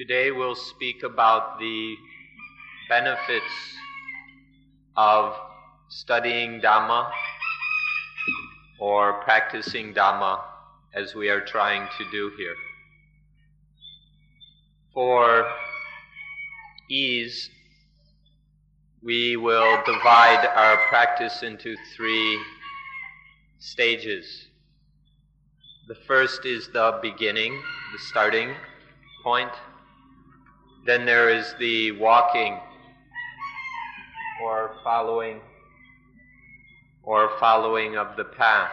Today we'll speak about the benefits of studying Dhamma or practicing Dhamma as we are trying to do here. For ease, we will divide our practice into three stages. The first is the beginning, the starting point. Then there is the walking or following of the path.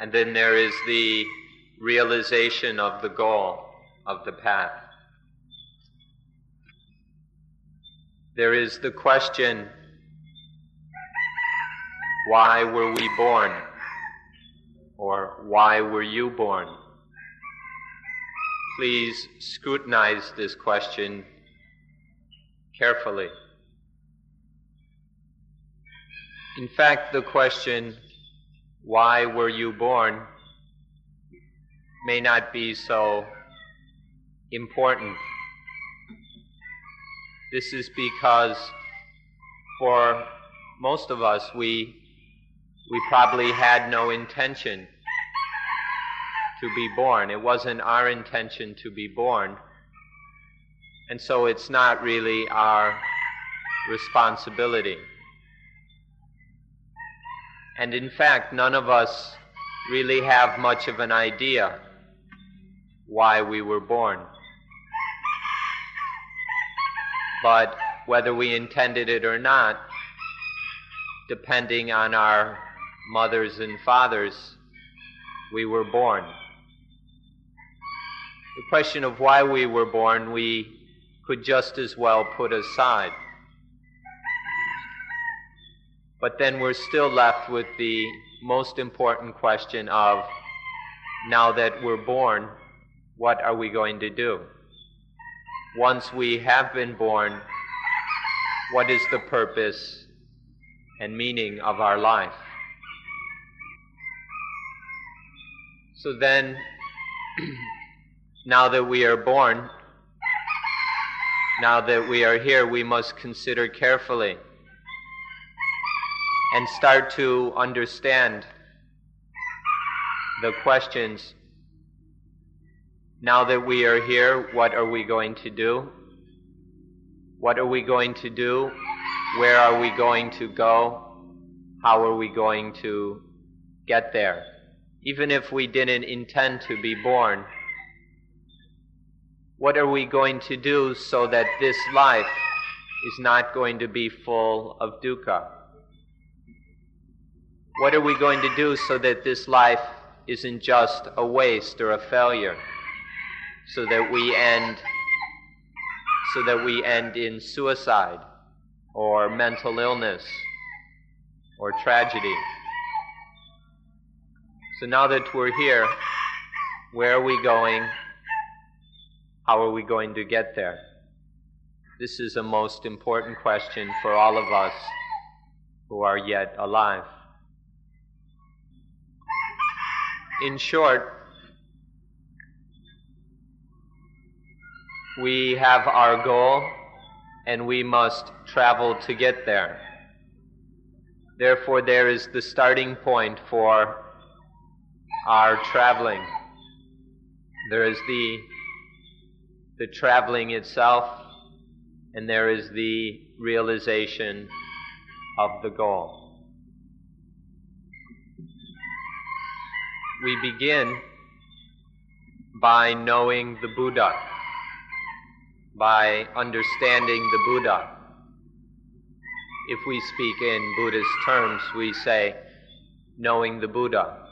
And then there is the realization of the goal of the path. There is the question, why were we born? Or why were you born? Please scrutinize this question carefully. In fact, the question, why were you born, may not be so important. This is because for most of us, we probably had no intention to be born. It wasn't our intention to be born. And so it's not really our responsibility. And in fact, none of us really have much of an idea why we were born. But whether we intended it or not, depending on our mothers and fathers, we were born. The question of why we were born, we could just as well put aside. But then we're still left with the most important question of, now that we're born, what are we going to do? Once we have been born, what is the purpose and meaning of our life? So then, now that we are born, now that we are here, we must consider carefully and start to understand the questions. Now that we are here, what are we going to do? What are we going to do? Where are we going to go? How are we going to get there? Even if we didn't intend to be born, what are we going to do so that this life is not going to be full of dukkha? What are we going to do so that this life isn't just a waste or a failure? So that we end in suicide or mental illness or tragedy. So now that we're here, where are we going? How are we going to get there? This is a most important question for all of us who are yet alive. In short, we have our goal, and we must travel to get there. Therefore, there is the starting point for our traveling. There is the traveling itself, and there is the realization of the goal. We begin by knowing the Buddha, by understanding the Buddha. If we speak in Buddhist terms, we say, knowing the Buddha,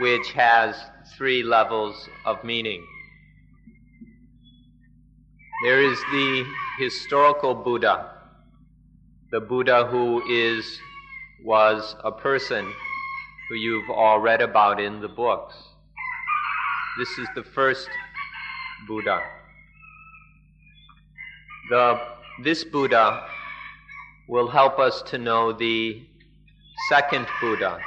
which has three levels of meaning. There is the historical Buddha, the Buddha who was a person who you've all read about in the books. This is the first Buddha. This Buddha will help us to know the second Buddha,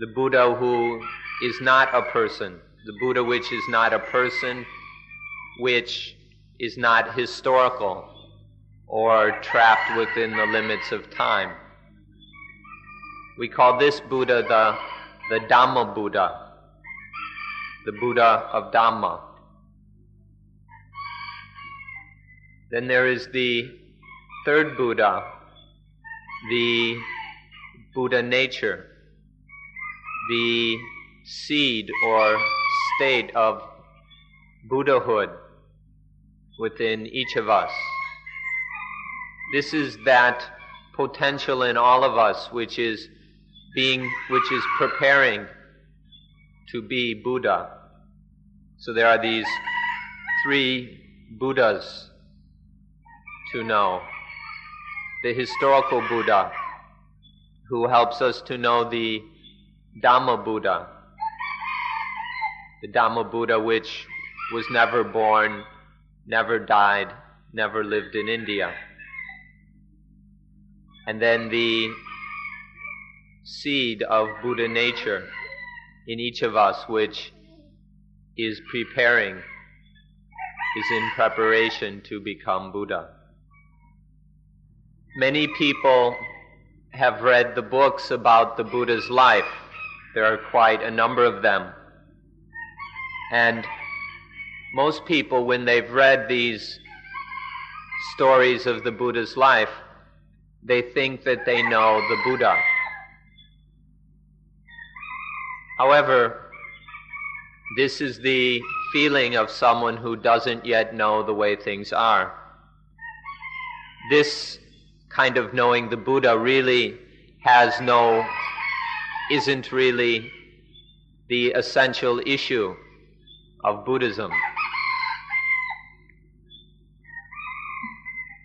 the Buddha who is not a person, the Buddha which is not a person, which is not historical or trapped within the limits of time. We call this Buddha the Dhamma Buddha, the Buddha of Dhamma. Then there is the third Buddha, the Buddha nature, the seed or state of Buddhahood within each of us. This is that potential in all of us which is preparing to be Buddha. So there are these three Buddhas to know. The historical Buddha, who helps us to know the Dhamma Buddha. The Dhamma Buddha which was never born, never died, never lived in India. And then the seed of Buddha nature in each of us which is preparing, is in preparation to become Buddha. Many people have read the books about the Buddha's life. There are quite a number of them. And most people, when they've read these stories of the Buddha's life, they think that they know the Buddha. However, this is the feeling of someone who doesn't yet know the way things are. This kind of knowing the Buddha really isn't really the essential issue of Buddhism.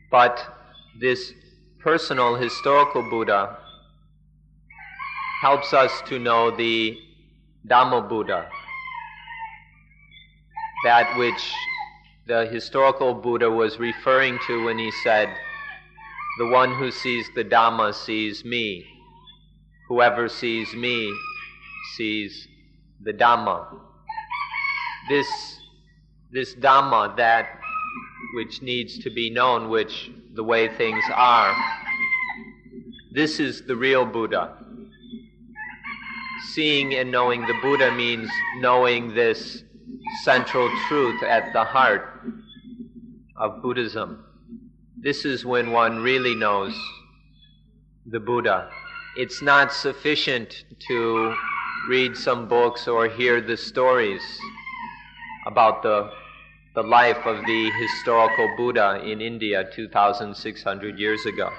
But this personal historical Buddha helps us to know the Dhamma Buddha, that which the historical Buddha was referring to when he said, "The one who sees the Dhamma sees me. Whoever sees me sees the Dhamma." This Dhamma, that which needs to be known, which the way things are, this is the real Buddha. Seeing and knowing the Buddha means knowing this central truth at the heart of Buddhism. This is when one really knows the Buddha. It's not sufficient to read some books or hear the stories about the life of the historical Buddha in India 2,600 years ago.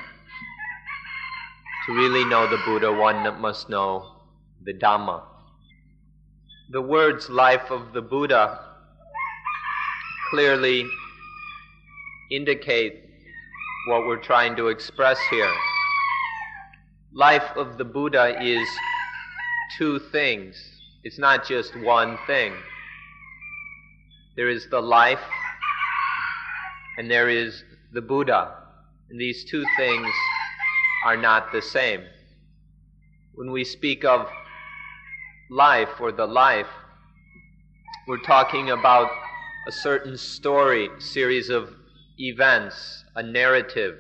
To really know the Buddha, one must know the Dhamma. The words "life of the Buddha" clearly indicate what we're trying to express here. Life of the Buddha is two things. It's not just one thing. There is the life and there is the Buddha. And these two things are not the same. When we speak of life or the life, we're talking about a certain story, series of events, a narrative,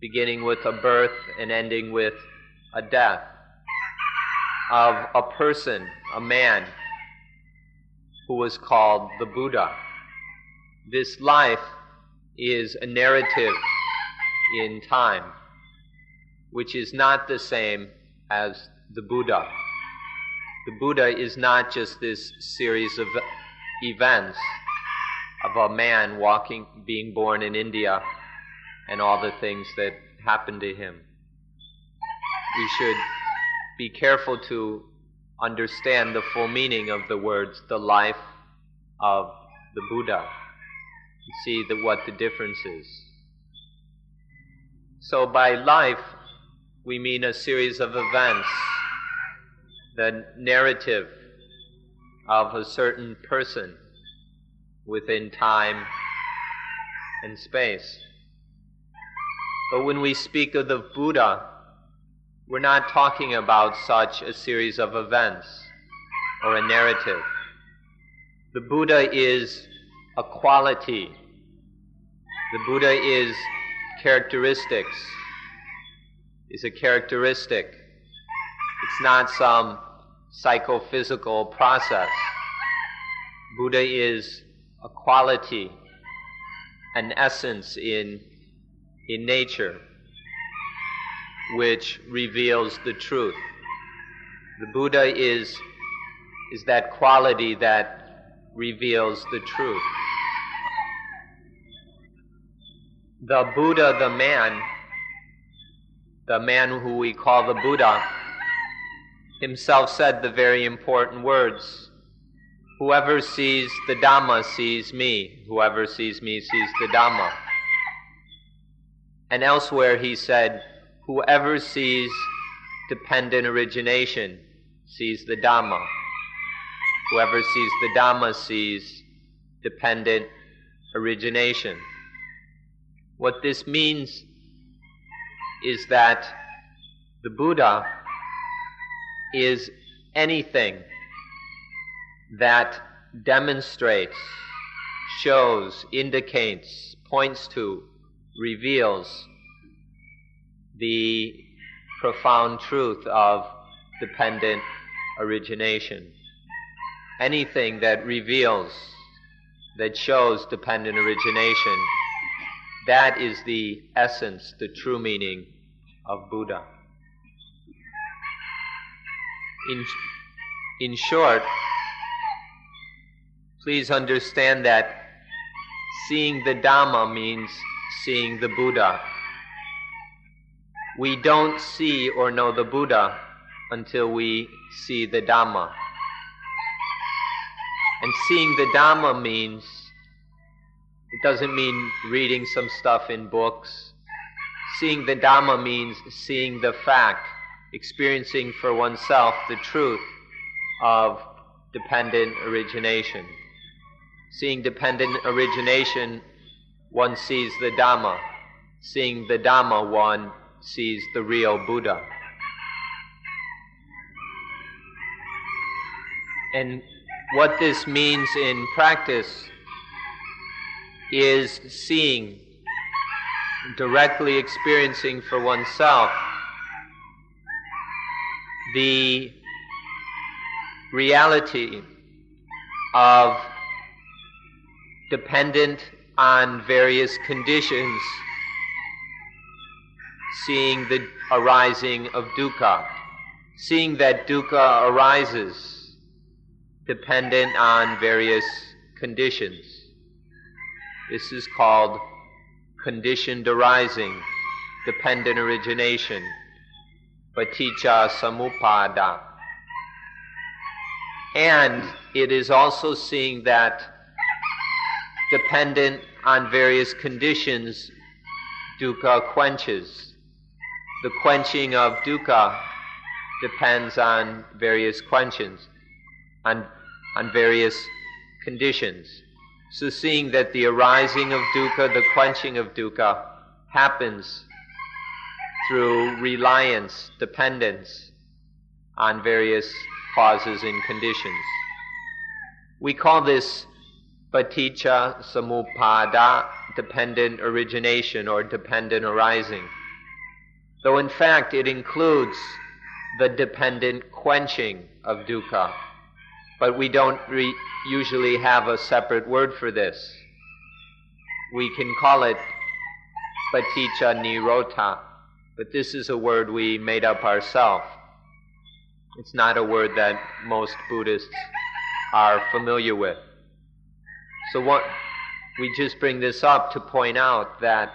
beginning with a birth and ending with a death, of a person, a man, who was called the Buddha. This life is a narrative in time, which is not the same as the Buddha. The Buddha is not just this series of events of a man being born in India, and all the things that happened to him. We should be careful to understand the full meaning of the words, the life of the Buddha, and see what the difference is. So by life, we mean a series of events, the narrative of a certain person within time and space. But when we speak of the Buddha, we're not talking about such a series of events or a narrative. The Buddha is a quality. The Buddha is characteristics. Is a characteristic. It's not some psychophysical process. Buddha is a quality, an essence in nature, which reveals the truth. The Buddha is that quality that reveals the truth. The Buddha, the man who we call the Buddha, himself said the very important words, "Whoever sees the Dhamma sees me. Whoever sees me sees the Dhamma." And elsewhere he said, "Whoever sees dependent origination sees the Dhamma. Whoever sees the Dhamma sees dependent origination." What this means is that the Buddha is anything that demonstrates, shows, indicates, points to, reveals the profound truth of dependent origination. Anything that reveals, that shows dependent origination, that is the essence, the true meaning of Buddha. In short, please understand that seeing the Dhamma means seeing the Buddha. We don't see or know the Buddha until we see the Dhamma. And seeing the Dhamma means, it doesn't mean reading some stuff in books. Seeing the Dhamma means seeing the fact, experiencing for oneself the truth of dependent origination. Seeing dependent origination, one sees the Dhamma. Seeing the Dhamma, one sees the real Buddha. And what this means in practice is seeing, directly experiencing for oneself the reality of dependent on various conditions, seeing the arising of dukkha, seeing that dukkha arises dependent on various conditions. This is called conditioned arising, dependent origination, paticca samuppada. And it is also seeing that dependent on various conditions, dukkha quenches. The quenching of dukkha depends on various quenchings, on various conditions. So seeing that the arising of dukkha, the quenching of dukkha, happens through reliance, dependence on various causes and conditions. We call this paticca samuppada, dependent origination or dependent arising, though in fact it includes the dependent quenching of dukkha. But we don't usually have a separate word for this. We can call it paticca-nirodha, but this is a word we made up ourselves. It's not a word that most Buddhists are familiar with. So what we just bring this up to point out that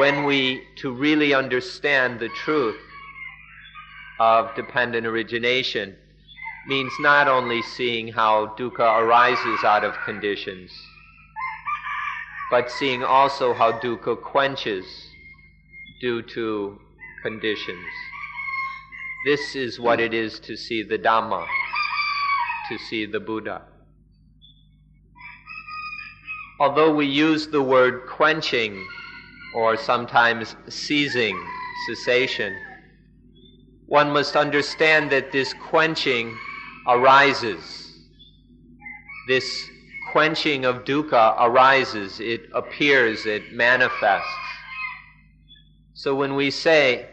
to really understand the truth of dependent origination, means not only seeing how dukkha arises out of conditions, but seeing also how dukkha quenches due to conditions. This is what it is to see the Dhamma, to see the Buddha. Although we use the word quenching or sometimes ceasing, cessation, one must understand that this quenching arises. this quenching of dukkha arises, it appears, it manifests. So when we say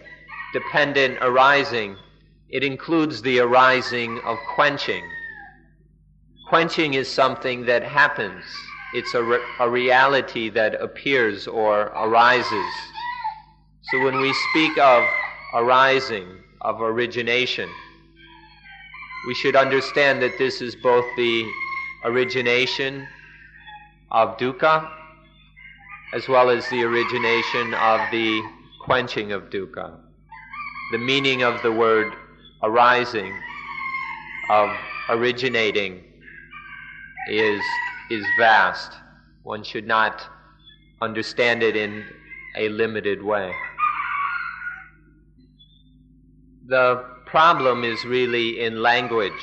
dependent arising, it includes the arising of quenching. Quenching is something that happens. It's a reality that appears or arises. So when we speak of arising, of origination, we should understand that this is both the origination of dukkha as well as the origination of the quenching of dukkha. The meaning of the word arising, of originating, is vast. One should not understand it in a limited way. The problem is really in language.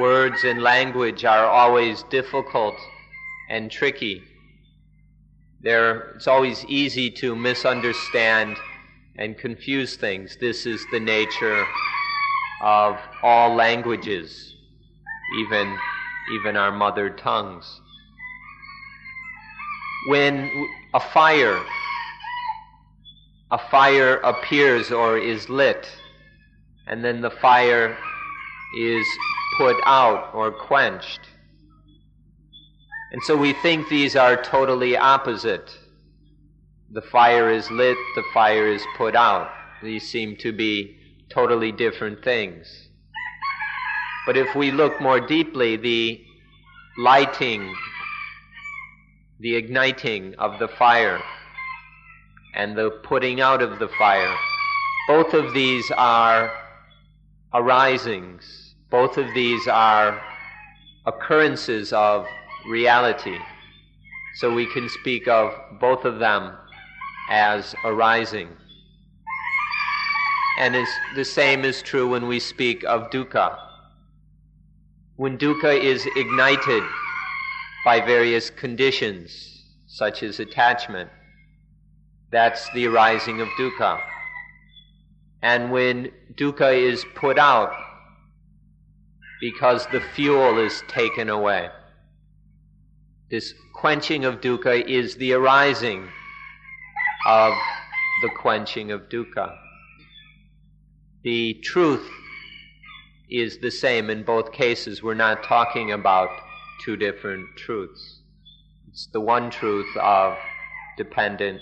Words and language are always difficult and tricky. It's always easy to misunderstand and confuse things. This is the nature of all languages, even our mother tongues. When a fire appears or is lit, and then the fire is put out or quenched. And so we think these are totally opposite. The fire is lit, the fire is put out. These seem to be totally different things. But if we look more deeply, the lighting, the igniting of the fire, and the putting out of the fire, both of these are arisings. Both of these are occurrences of reality. So we can speak of both of them as arising. And the same is true when we speak of dukkha. When dukkha is ignited by various conditions, such as attachment, that's the arising of dukkha. And when dukkha is put out because the fuel is taken away, this quenching of dukkha is the arising of the quenching of dukkha. The truth is the same in both cases. We're not talking about two different truths. It's the one truth of dependent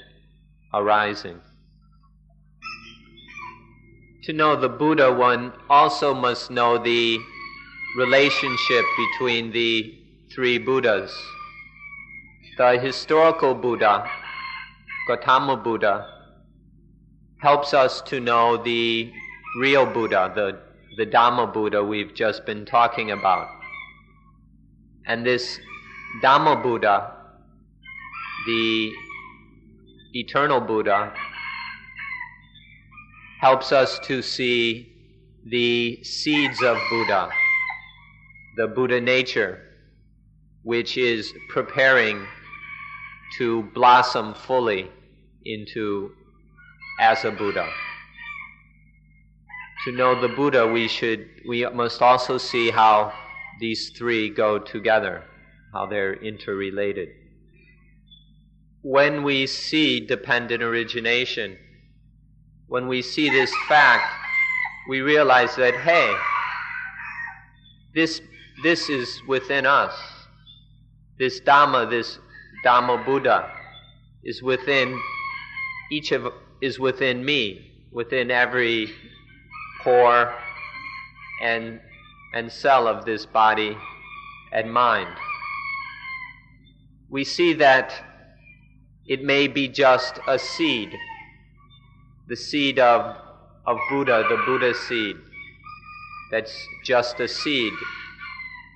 arising. To know the Buddha, one also must know the relationship between the three Buddhas. The historical Buddha, Gautama Buddha, helps us to know the real Buddha, the Dhamma Buddha we've just been talking about. And this Dhamma Buddha, the eternal Buddha, helps us to see the seeds of Buddha, the Buddha nature, which is preparing to blossom fully as a Buddha. To know the Buddha, we must also see how these three go together, how they're interrelated. When we see dependent origination, when we see this fact, we realize that, hey, this is within us. This Dhamma Buddha is within is within me, within every pore and cell of this body and mind. We see that it may be just a seed, the seed of Buddha, the Buddha seed. That's just a seed.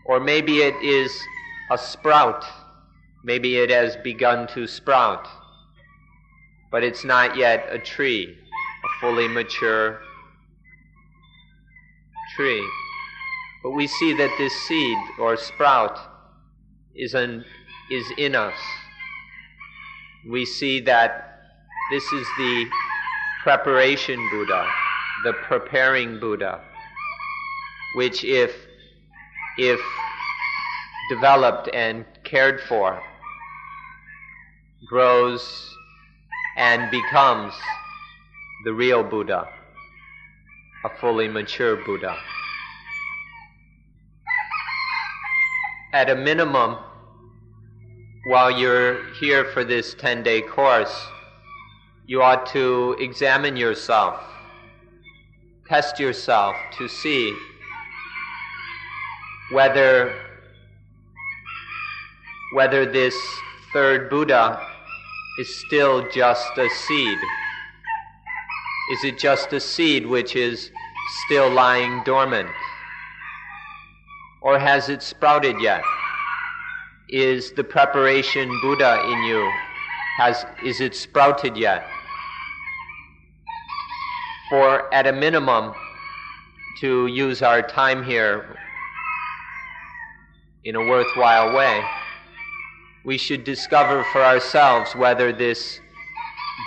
Or maybe it is a sprout. Maybe it has begun to sprout, but it's not yet a tree, a fully mature tree. But we see that this seed or sprout is in us. We see that this is the preparation Buddha, the preparing Buddha, which if developed and cared for, grows and becomes the real Buddha, a fully mature Buddha. At a minimum, while you're here for this 10-day course, you ought to examine yourself, test yourself to see whether this third Buddha is still just a seed. Is it just a seed which is still lying dormant? Or has it sprouted yet? Is the preparation Buddha in you, is it sprouted yet? For at a minimum, to use our time here in a worthwhile way, we should discover for ourselves whether this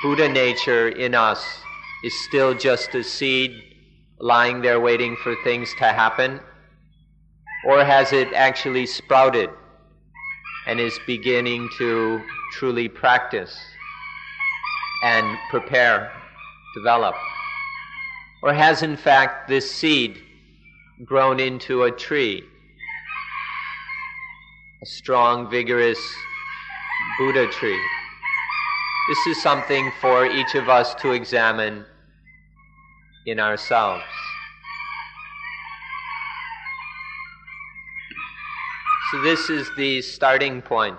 Buddha nature in us is still just a seed lying there waiting for things to happen, or has it actually sprouted and is beginning to truly practice and prepare, develop? Or has in fact this seed grown into a tree, a strong, vigorous Buddha tree? This is something for each of us to examine in ourselves. So this is the starting point,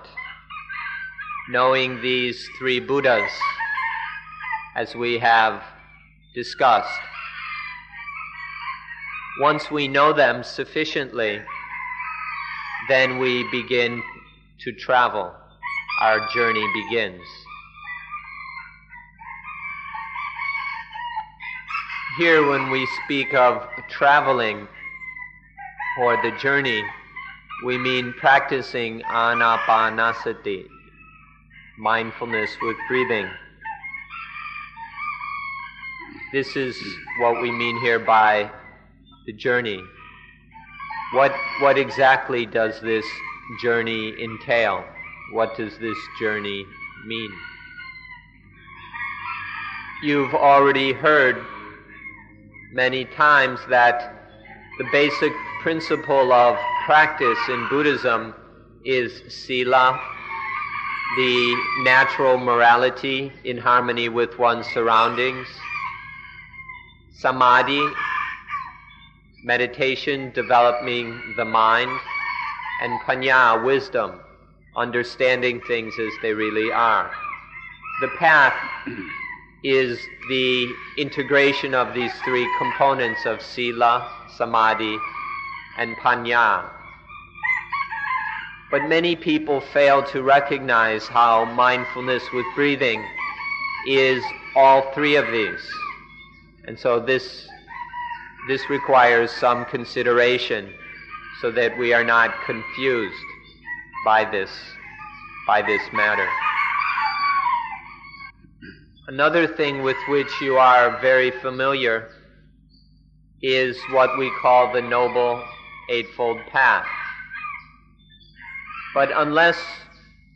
knowing these three Buddhas as we have discussed. Once we know them sufficiently, then we begin to travel. Our journey begins. Here, when we speak of traveling or the journey, we mean practicing anapanasati, mindfulness with breathing. This is what we mean here by the journey. What exactly does this journey entail? What does this journey mean? You've already heard many times that the basic principle of practice in Buddhism is sila, the natural morality in harmony with one's surroundings, samadhi, meditation, developing the mind, and paññā, wisdom, understanding things as they really are. The path is the integration of these three components of sila, samadhi, and paññā. But many people fail to recognize how mindfulness with breathing is all three of these. And so this requires some consideration so that we are not confused by this matter. Another thing with which you are very familiar is what we call the Noble Eightfold Path. But unless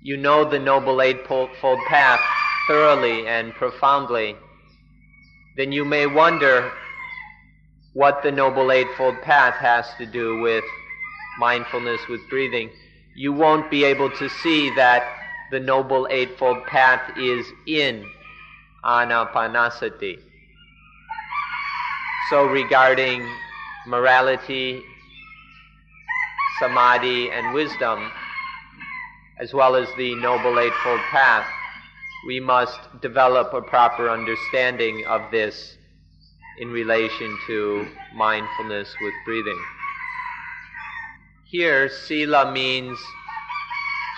you know the Noble Eightfold Path thoroughly and profoundly, then you may wonder what the Noble Eightfold Path has to do with mindfulness with breathing. You won't be able to see that the Noble Eightfold Path is in anapanasati. So regarding morality, samadhi, and wisdom, as well as the Noble Eightfold Path, we must develop a proper understanding of this in relation to mindfulness with breathing. Here, sila means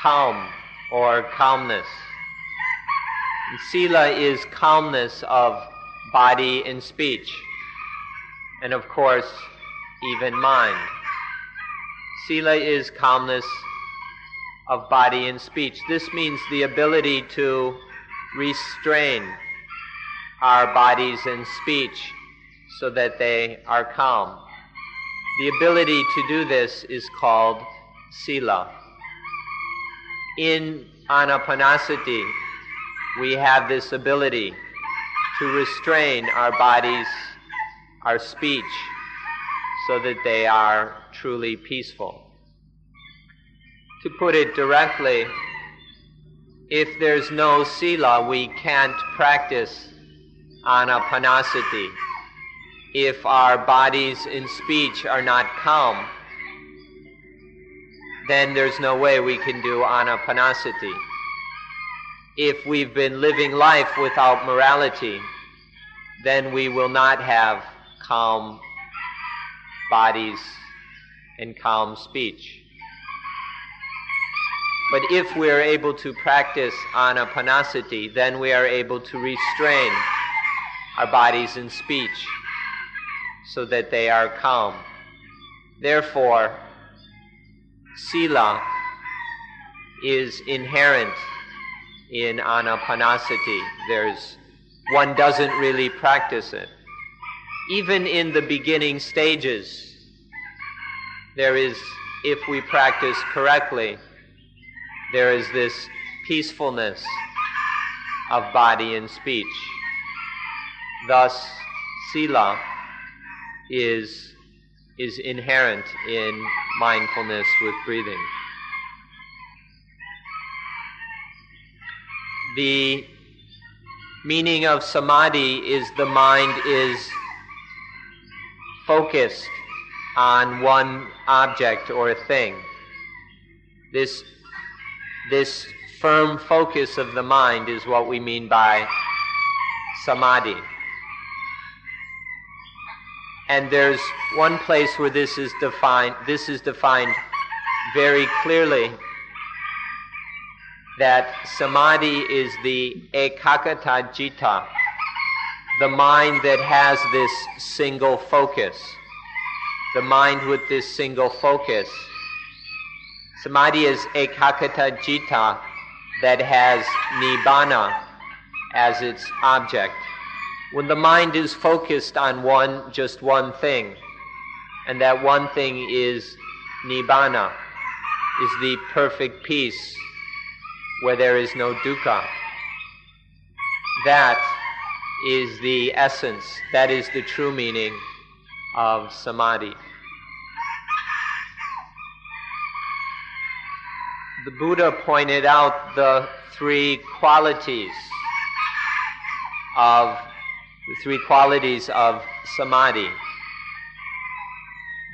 calm or calmness. And sila is calmness of body and speech, and of course, even mind. Sila is calmness of body and speech. This means the ability to restrain our bodies and speech so that they are calm. The ability to do this is called sila. In anapanasati, we have this ability to restrain our bodies, our speech, so that they are truly peaceful. To put it directly, if there's no sila, we can't practice anapanasati. If our bodies and speech are not calm, then there's no way we can do anapanasati. If we've been living life without morality, then we will not have calm bodies and calm speech. But if we are able to practice anapanasati, then we are able to restrain our bodies and speech so that they are calm. Therefore, sila is inherent in anapanasati. One doesn't really practice it. Even in the beginning stages, if we practice correctly, there is this peacefulness of body and speech. Thus, sila is inherent in mindfulness with breathing. The meaning of samadhi is the mind is focused on one object or thing. This firm focus of the mind is what we mean by samadhi. And there's one place where this is defined very clearly, that samadhi is the ekaggatā cittā, the mind that has this single focus. The mind with this single focus. Samadhi is ekaggatā cittā that has nibbāna as its object. When the mind is focused on just one thing, and that one thing is nibbāna, is the perfect peace where there is no dukkha. That is the essence, that is the true meaning of samadhi. The Buddha pointed out the three qualities of samadhi.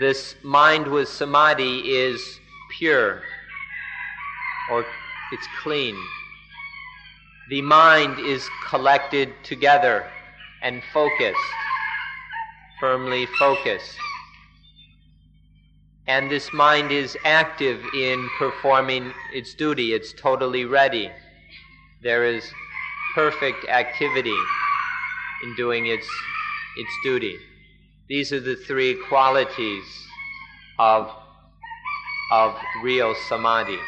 This mind with samadhi is pure, or it's clean. The mind is collected together and focused, firmly focused. And this mind is active in performing its duty. It's totally ready. There is perfect activity in doing its duty. These are the three qualities of real samadhi.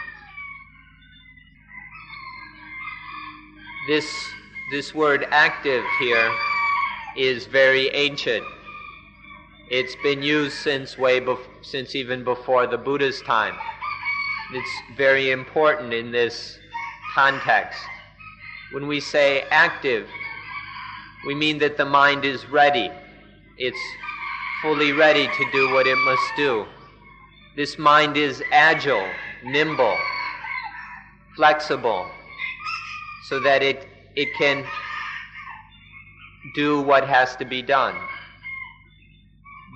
This word active here is very ancient. It's been used since even before the Buddha's time. It's very important in this context. When we say active, we mean that the mind is ready. It's fully ready to do what it must do. This mind is agile, nimble, flexible, so that it can do what has to be done.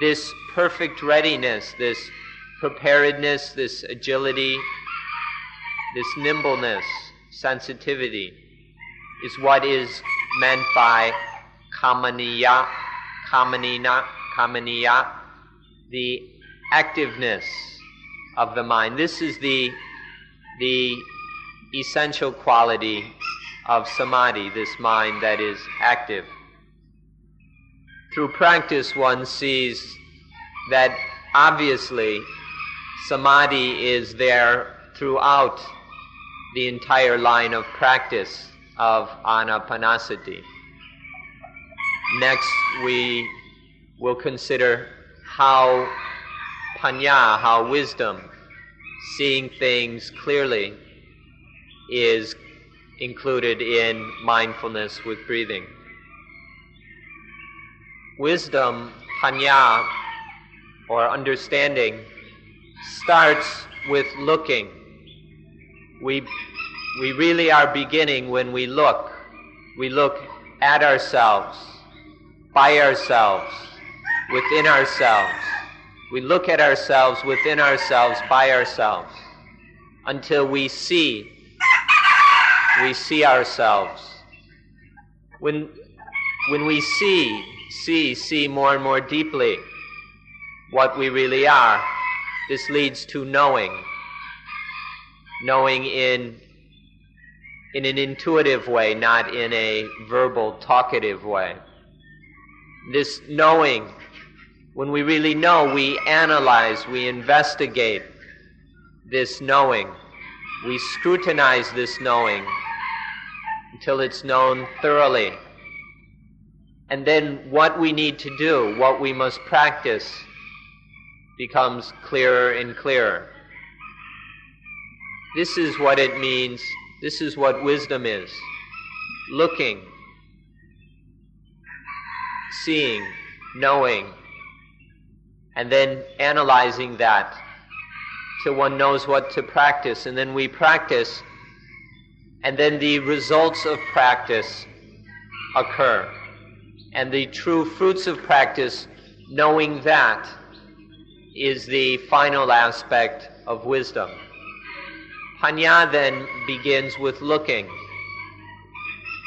This perfect readiness, this preparedness, this agility, this nimbleness, sensitivity, is what is meant by kamaniya, the activeness of the mind. This is the essential quality of samadhi, this mind that is active. Through practice, one sees that obviously samadhi is there throughout the entire line of practice of anapanasati. Next, we will consider how paññā, how wisdom, seeing things clearly is included in mindfulness with breathing. Wisdom, paññā, or understanding, starts with looking. We really are beginning when we look. We look at ourselves, by ourselves, within ourselves. We look at ourselves, within ourselves, by ourselves, until we see ourselves. When we see more and more deeply what we really are, this leads to knowing in an intuitive way, not in a verbal, talkative way. This knowing, when we really know, we analyze, we investigate this knowing. We scrutinize this knowing until it's known thoroughly. And then what we need to do, what we must practice, becomes clearer and clearer. This is what it means. This is what wisdom is. Looking, seeing, knowing, and then analyzing that till one knows what to practice. And then we practice, and then the results of practice occur. And the true fruits of practice, knowing that, is the final aspect of wisdom. Paññā then begins with looking.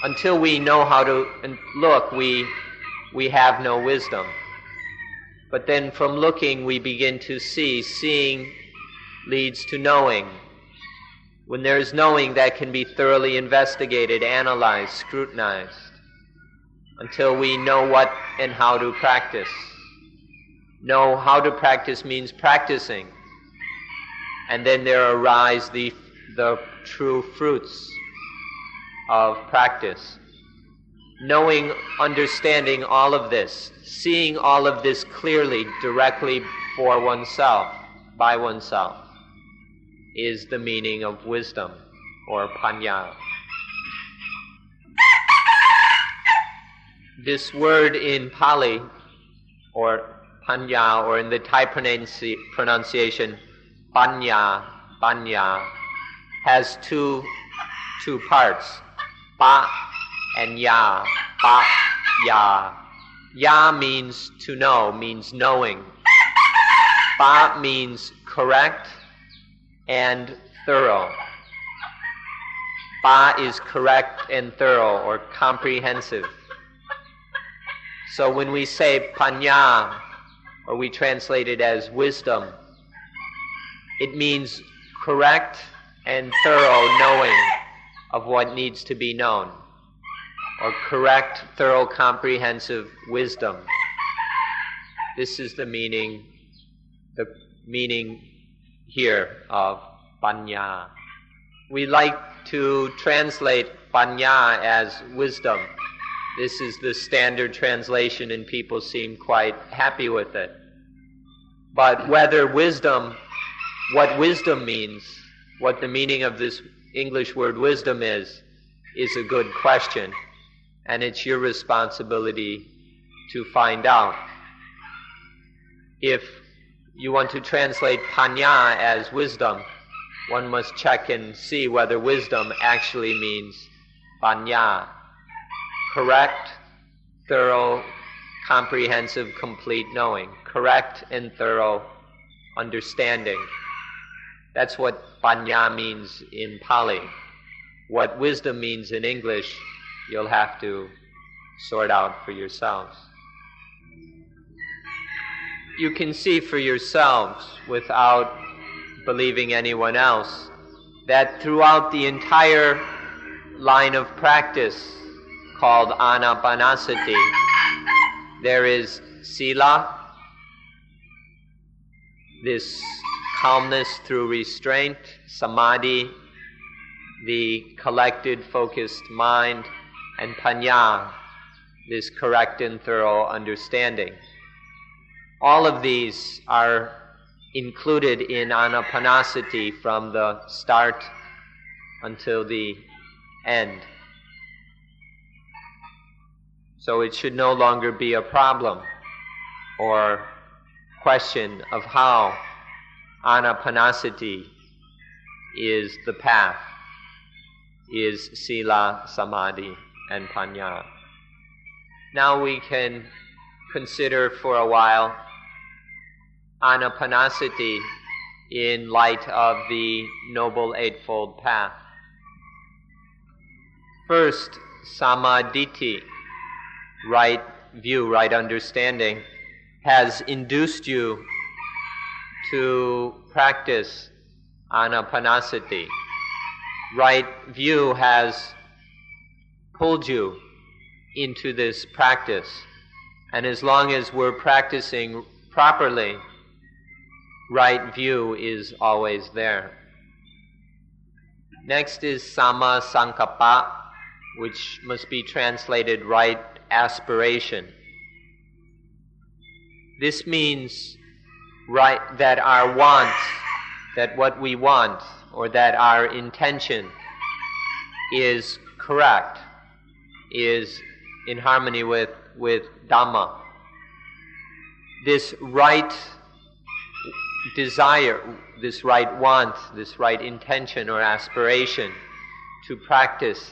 Until we know how to look, we have no wisdom. But then from looking, we begin to see. Seeing leads to knowing. When there is knowing, that can be thoroughly investigated, analyzed, scrutinized, until we know what and how to practice. Know how to practice means practicing. And then there arise the true fruits of practice. Knowing, understanding all of this, seeing all of this clearly, directly for oneself, by oneself, is the meaning of wisdom, or paññā. This word in Pali, or paññā, or in the Thai pronunciation, paññā, has two parts, pa and ya, pa, ya. Ya means to know, means knowing. Pa means correct and thorough. Pa is correct and thorough, or comprehensive. So when we say paññā, or we translate it as wisdom, it means correct and thorough knowing of what needs to be known, or correct, thorough, comprehensive wisdom. This is the meaning here of paññā. We like to translate paññā as wisdom. This is the standard translation, and people seem quite happy with it. But whether wisdom, what wisdom means, what the meaning of this English word wisdom is a good question, and it's your responsibility to find out. If you want to translate paññā as wisdom, one must check and see whether wisdom actually means paññā, correct, thorough, comprehensive, complete knowing, correct and thorough understanding. That's what paññā means in Pali. What wisdom means in English, you'll have to sort out for yourselves. You can see for yourselves, without believing anyone else, that throughout the entire line of practice called anapanasati, there is sila, this calmness through restraint, samādhi, the collected, focused mind, and paññā, this correct and thorough understanding. All of these are included in anapanasati from the start until the end. So it should no longer be a problem or question of how anapanasati is the path, is sila, samadhi, and paññā. Now we can consider for a while anapanasati in light of the Noble Eightfold Path. First, sammaditthi, right view, right understanding, has induced you to practice anapanasati. Right view has pulled you into this practice. And as long as we're practicing properly, right view is always there. Next is sama sankappa, which must be translated right aspiration. This means right that our wants, that what we want or that our intention is correct, is in harmony with Dhamma. This right desire, this right want, this right intention or aspiration to practice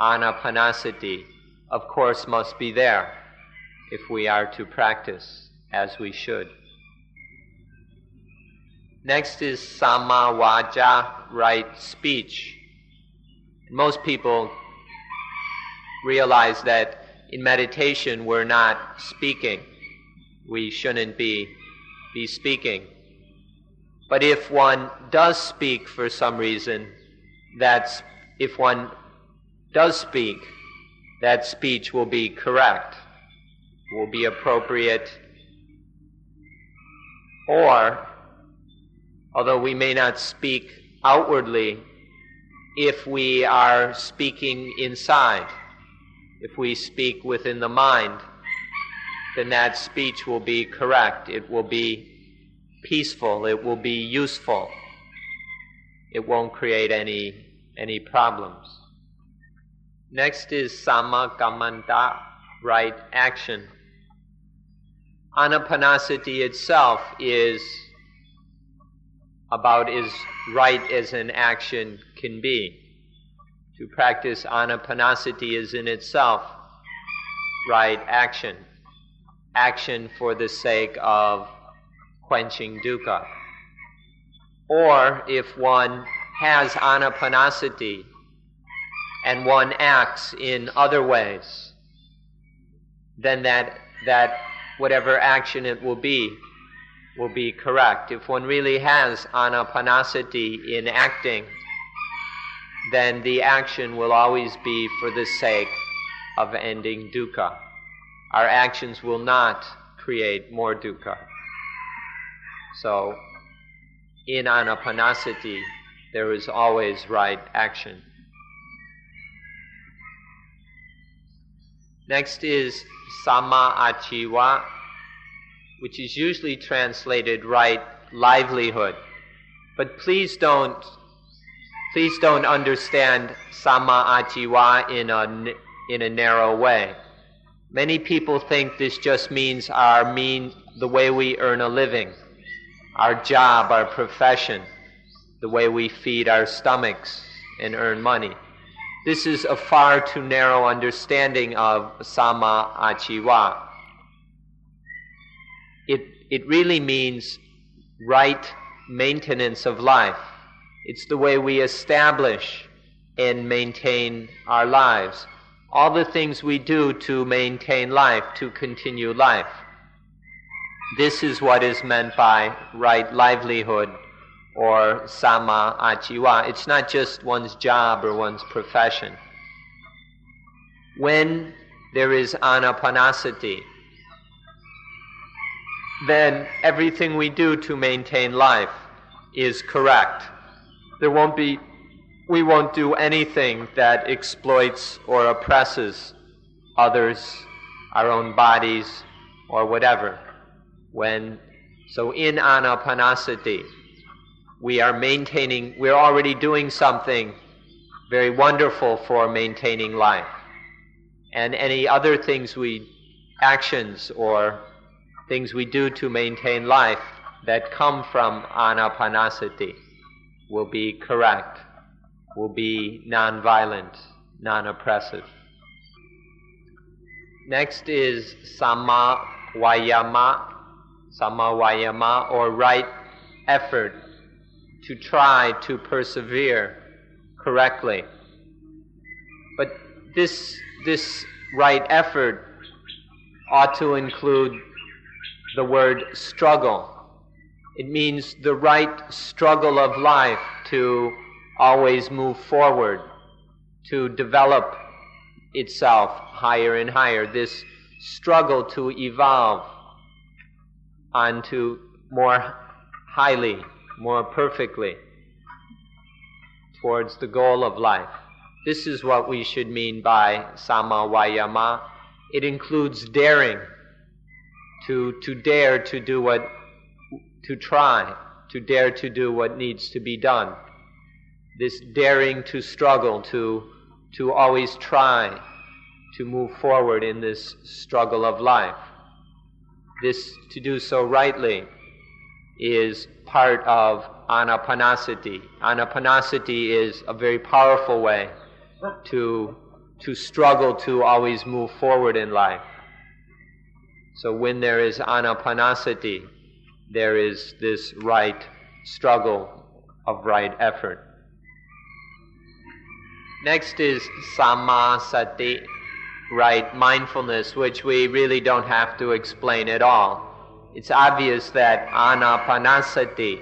anapanasati, of course, must be there if we are to practice as we should. Next is samavaja, right speech. Most people realize that in meditation we're not speaking. We shouldn't be speaking. But if one does speak for some reason, that speech will be correct, will be appropriate. Or, although we may not speak outwardly, if we are speaking inside, if we speak within the mind, then that speech will be correct. It will be peaceful, it will be useful. It won't create any problems. Next is sama kammanta, right action. Anapanasati itself is about as right as an action can be. To practice anapanasati is in itself right action. Action for the sake of quenching dukkha. Or if one has anapanasati and one acts in other ways, then that whatever action it will be correct. If one really has anapanasati in acting, then the action will always be for the sake of ending dukkha. Our actions will not create more dukkha. So, in anapanasati, there is always right action. Next is sama-ajiva, which is usually translated right livelihood. But please don't understand sama-ajiva in a narrow way. Many people think this just means the way we earn a living, our job, our profession, the way we feed our stomachs and earn money. This is a far too narrow understanding of sama-ajiva. It really means right maintenance of life. It's the way we establish and maintain our lives. All the things we do to maintain life, to continue life. This is what is meant by right livelihood or sama-ajiva. It's not just one's job or one's profession. When there is anapanasati, then everything we do to maintain life is correct. We won't do anything that exploits or oppresses others, our own bodies, or whatever. When So in anapanasati, we are maintaining, we're already doing something very wonderful for maintaining life. And any other things actions or things we do to maintain life that come from anapanasati will be correct, will be non-violent, non-oppressive. Next is sama vayama, or right effort to try to persevere correctly. But this right effort ought to include the word struggle. It means the right struggle of life to always move forward, to develop itself higher and higher, this struggle to evolve onto more highly, more perfectly towards the goal of life. This is what we should mean by sama vayama. It includes daring, to dare to do what needs to be done. This daring to struggle, to always try to move forward in this struggle of life. This, to do so rightly, is part of anapanasati. Anapanasati is a very powerful way to struggle to always move forward in life. So when there is anapanasati, there is this right struggle of right effort. Next is samasati, right mindfulness, which we really don't have to explain at all. It's obvious that anapanasati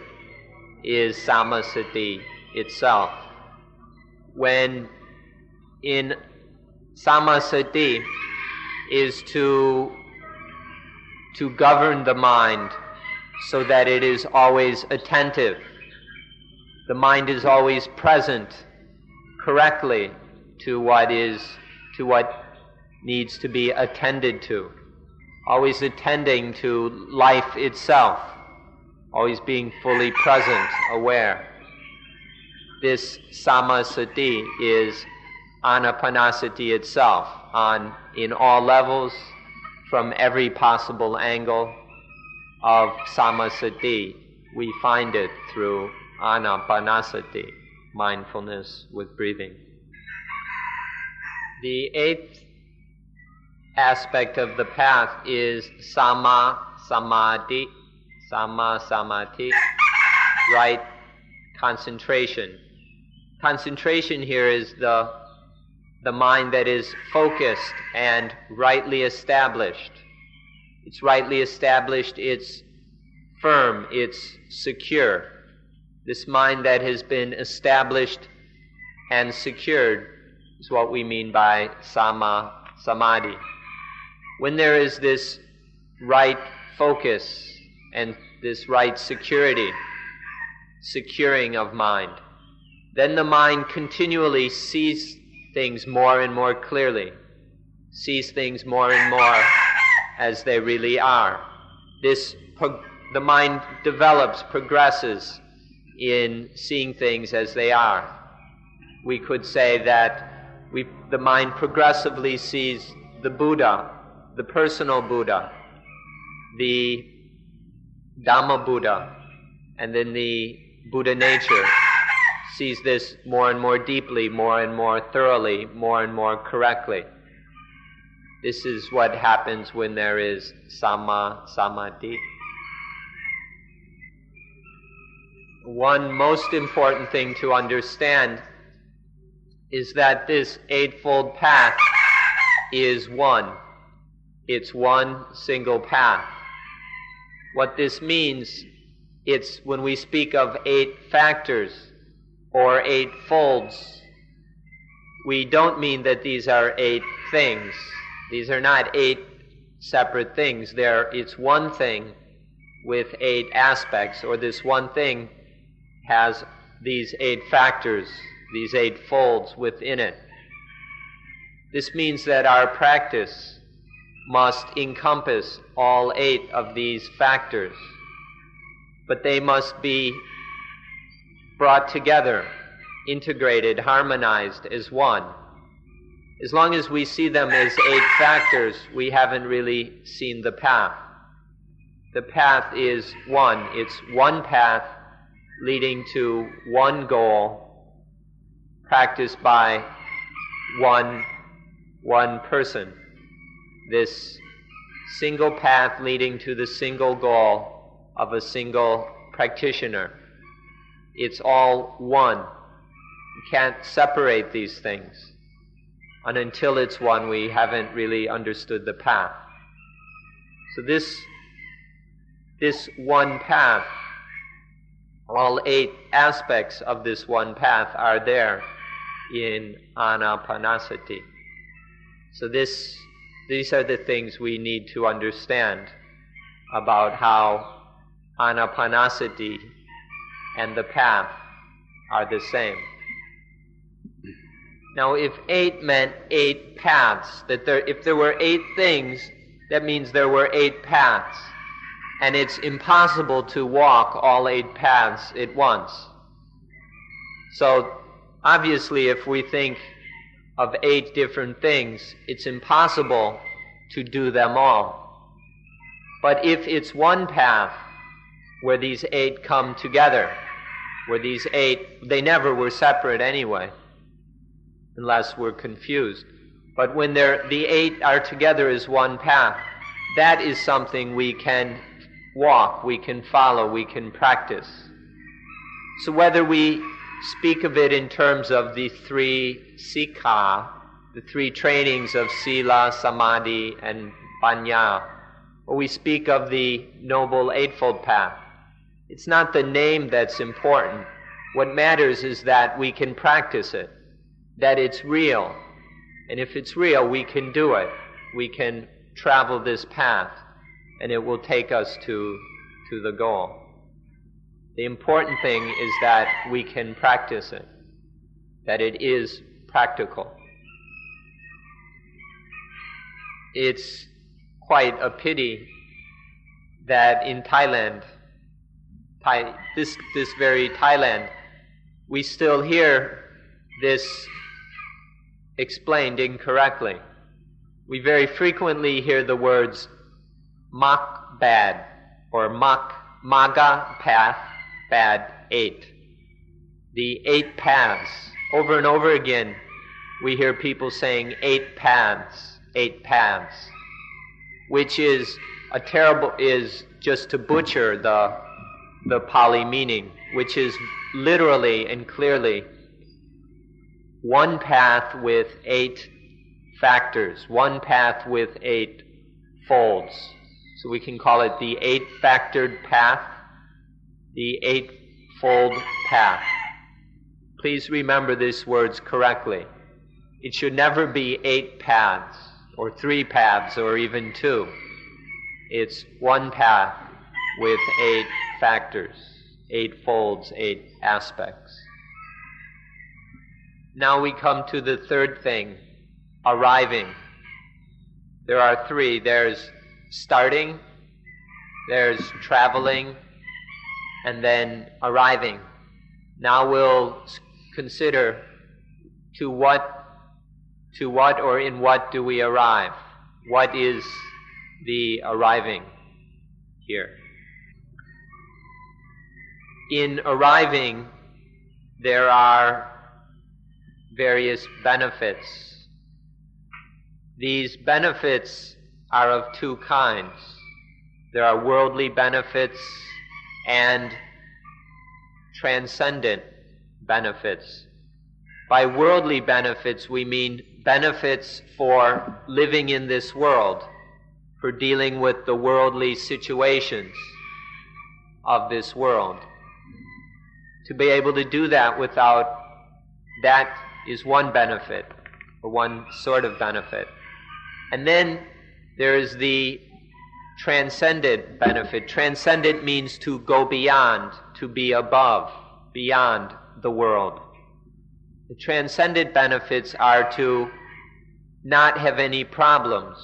is samasati itself. When in samasati is to govern the mind so that it is always attentive. The mind is always present correctly to what needs to be attended to. Always attending to life itself, always being fully present, aware. This samasati is anapanasati itself, in all levels, from every possible angle of samasati. We find it through anapanasati, mindfulness with breathing. The eighth aspect of the path is sama-samādhi, right concentration. Concentration here is the mind that is focused and rightly established. It's rightly established, it's firm, it's secure. This mind that has been established and secured is what we mean by sama-samādhi. When there is this right focus and this right security, securing of mind, then the mind continually sees things more and more clearly, sees things more and more as they really are. The mind develops, progresses in seeing things as they are. We could say that the mind progressively sees the Buddha, the personal Buddha, the Dhamma Buddha, and then the Buddha nature, sees this more and more deeply, more and more thoroughly, more and more correctly. This is what happens when there is sama-samādhi. One most important thing to understand is that this eightfold path is one. It's one single path. What this means, it's when we speak of eight factors or eight folds, we don't mean that these are eight things. These are not eight separate things. It's one thing with eight aspects, or this one thing has these eight factors, these eight folds within it. This means that our practice must encompass all eight of these factors, but they must be brought together, integrated, harmonized as one. As long as we see them as eight factors, we haven't really seen the path. The path is one. It's one path leading to one goal, practiced by one person. This single path leading to the single goal of a single practitioner. It's all one. You can't separate these things. And until it's one, we haven't really understood the path. So this one path, all eight aspects of this one path are there in anapanasati. So these are the things we need to understand about how anapanasati and the path are the same. Now, if eight meant eight paths, if there were eight things, that means there were eight paths. And it's impossible to walk all eight paths at once. So, obviously, if we think of eight different things, it's impossible to do them all. But if it's one path where these eight come together, where these eight, they never were separate anyway, unless we're confused. But when the eight are together as one path, that is something we can walk, we can follow, we can practice. So whether we speak of it in terms of the three sikha, the three trainings of sila, samadhi, and paññā, or we speak of the Noble Eightfold Path, it's not the name that's important. What matters is that we can practice it, that it's real. And if it's real, we can do it. We can travel this path, and it will take us to the goal. The important thing is that we can practice it, that it is practical. It's quite a pity that in Thailand, this very Thailand, we still hear this explained incorrectly. We very frequently hear the words mak bad or maga path bad eight. The eight paths. Over and over again we hear people saying eight paths, which is just to butcher the Pali meaning, which is literally and clearly one path with eight factors, one path with eight folds. So we can call it the eight-factored path, the eightfold path. Please remember these words correctly. It should never be eight paths, or three paths, or even two. It's one path with eight factors, eight folds, eight aspects. Now we come to the third thing, arriving. There are three. There's starting, there's traveling, and then arriving. Now we'll consider to what or in what do we arrive? What is the arriving here? In arriving, there are various benefits. These benefits are of two kinds. There are worldly benefits and transcendent benefits. By worldly benefits, we mean benefits for living in this world, for dealing with the worldly situations of this world. To be able to do that without, that is one benefit, or one sort of benefit. And then there is the transcendent benefit. Transcendent means to go beyond, to be above, beyond the world. The transcendent benefits are to not have any problems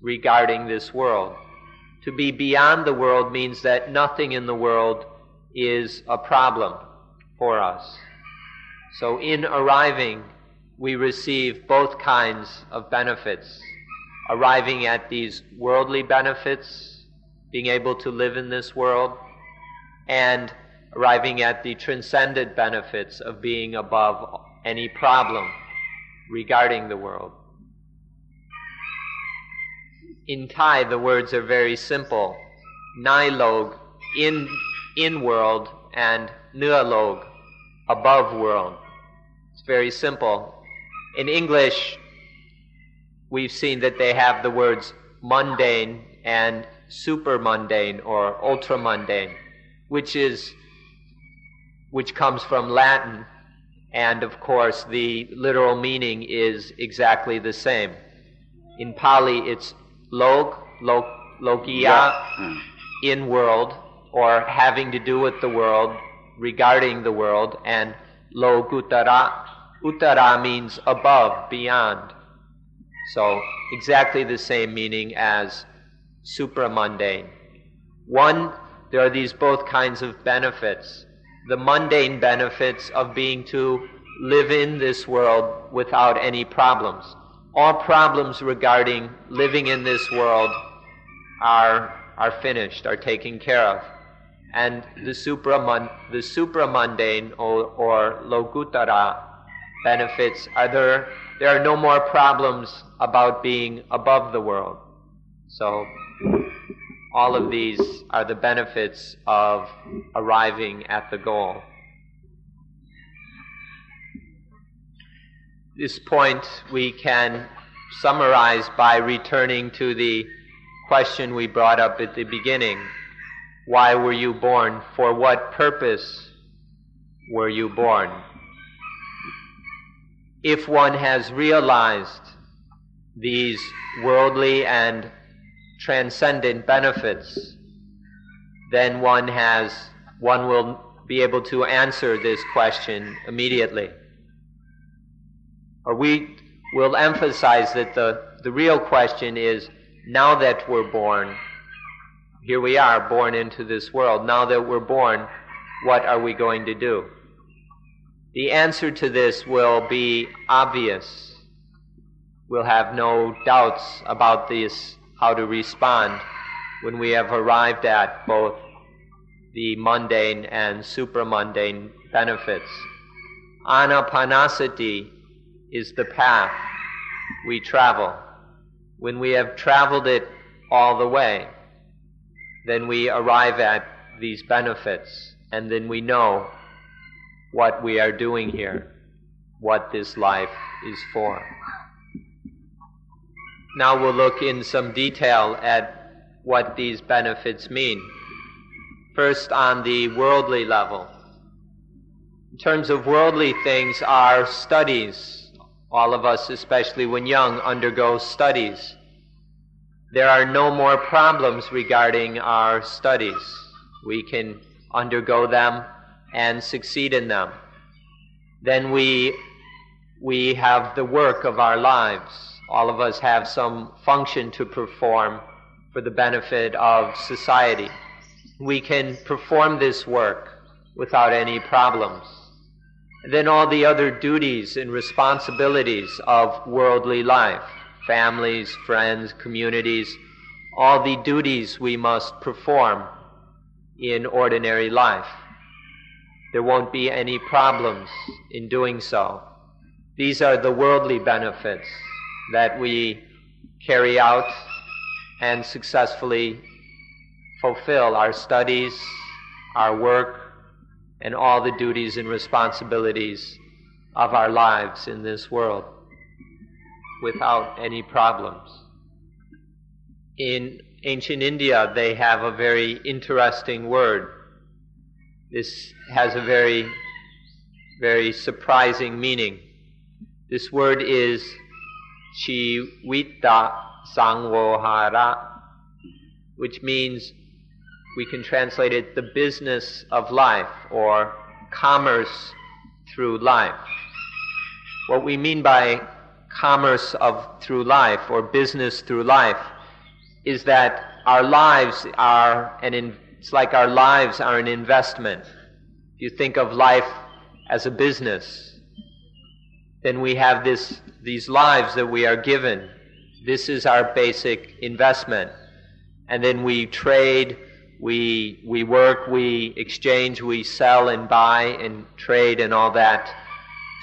regarding this world. To be beyond the world means that nothing in the world is a problem for us. So in arriving, we receive both kinds of benefits. Arriving at these worldly benefits, being able to live in this world, and arriving at the transcendent benefits of being above any problem regarding the world. In Thai, the words are very simple. Nai log, in world, and nua log, above world. It's very simple. In English, we've seen that they have the words mundane and super mundane or ultra mundane, which comes from Latin, and of course the literal meaning is exactly the same. In Pali, it's lokiya, in world, or having to do with the world, regarding the world, and lokuttara. Uttara means above, beyond. So exactly the same meaning as supramundane. One, there are these both kinds of benefits. The mundane benefits of being to live in this world without any problems. All problems regarding living in this world are finished, are taken care of. And the supramundane or lokuttara benefits are there are no more problems about being above the world. So all of these are the benefits of arriving at the goal. This point we can summarize by returning to the question we brought up at the beginning. Why were you born? For what purpose were you born? If one has realized these worldly and transcendent benefits, then one will be able to answer this question immediately. Or we will emphasize that the real question is, now that we're born, here we are, born into this world, now that we're born, what are we going to do? The answer to this will be obvious. We'll have no doubts about this, how to respond when we have arrived at both the mundane and supramundane benefits. Anapanasati is the path we travel. When we have traveled it all the way, then we arrive at these benefits, and then we know what we are doing here, what this life is for. Now we'll look in some detail at what these benefits mean. First, on the worldly level. In terms of worldly things, our studies, all of us, especially when young, undergo studies. There are no more problems regarding our studies. We can undergo them and succeed in them. Then we have the work of our lives. All of us have some function to perform for the benefit of society. We can perform this work without any problems. Then all the other duties and responsibilities of worldly life, families, friends, communities, all the duties we must perform in ordinary life. There won't be any problems in doing so. These are the worldly benefits that we carry out and successfully fulfill our studies, our work, and all the duties and responsibilities of our lives in this world without any problems. In ancient India, they have a very interesting word. This has a very, very surprising meaning. This word is Jīvita saṅgvohāra, which means, we can translate it, the business of life, or commerce through life. What we mean by commerce through life, or business through life, is that our lives are an It's like our lives are an investment. If you think of life as a business, then we have these lives that we are given. This is our basic investment. And then we trade, we work, we exchange, we sell and buy and trade and all that,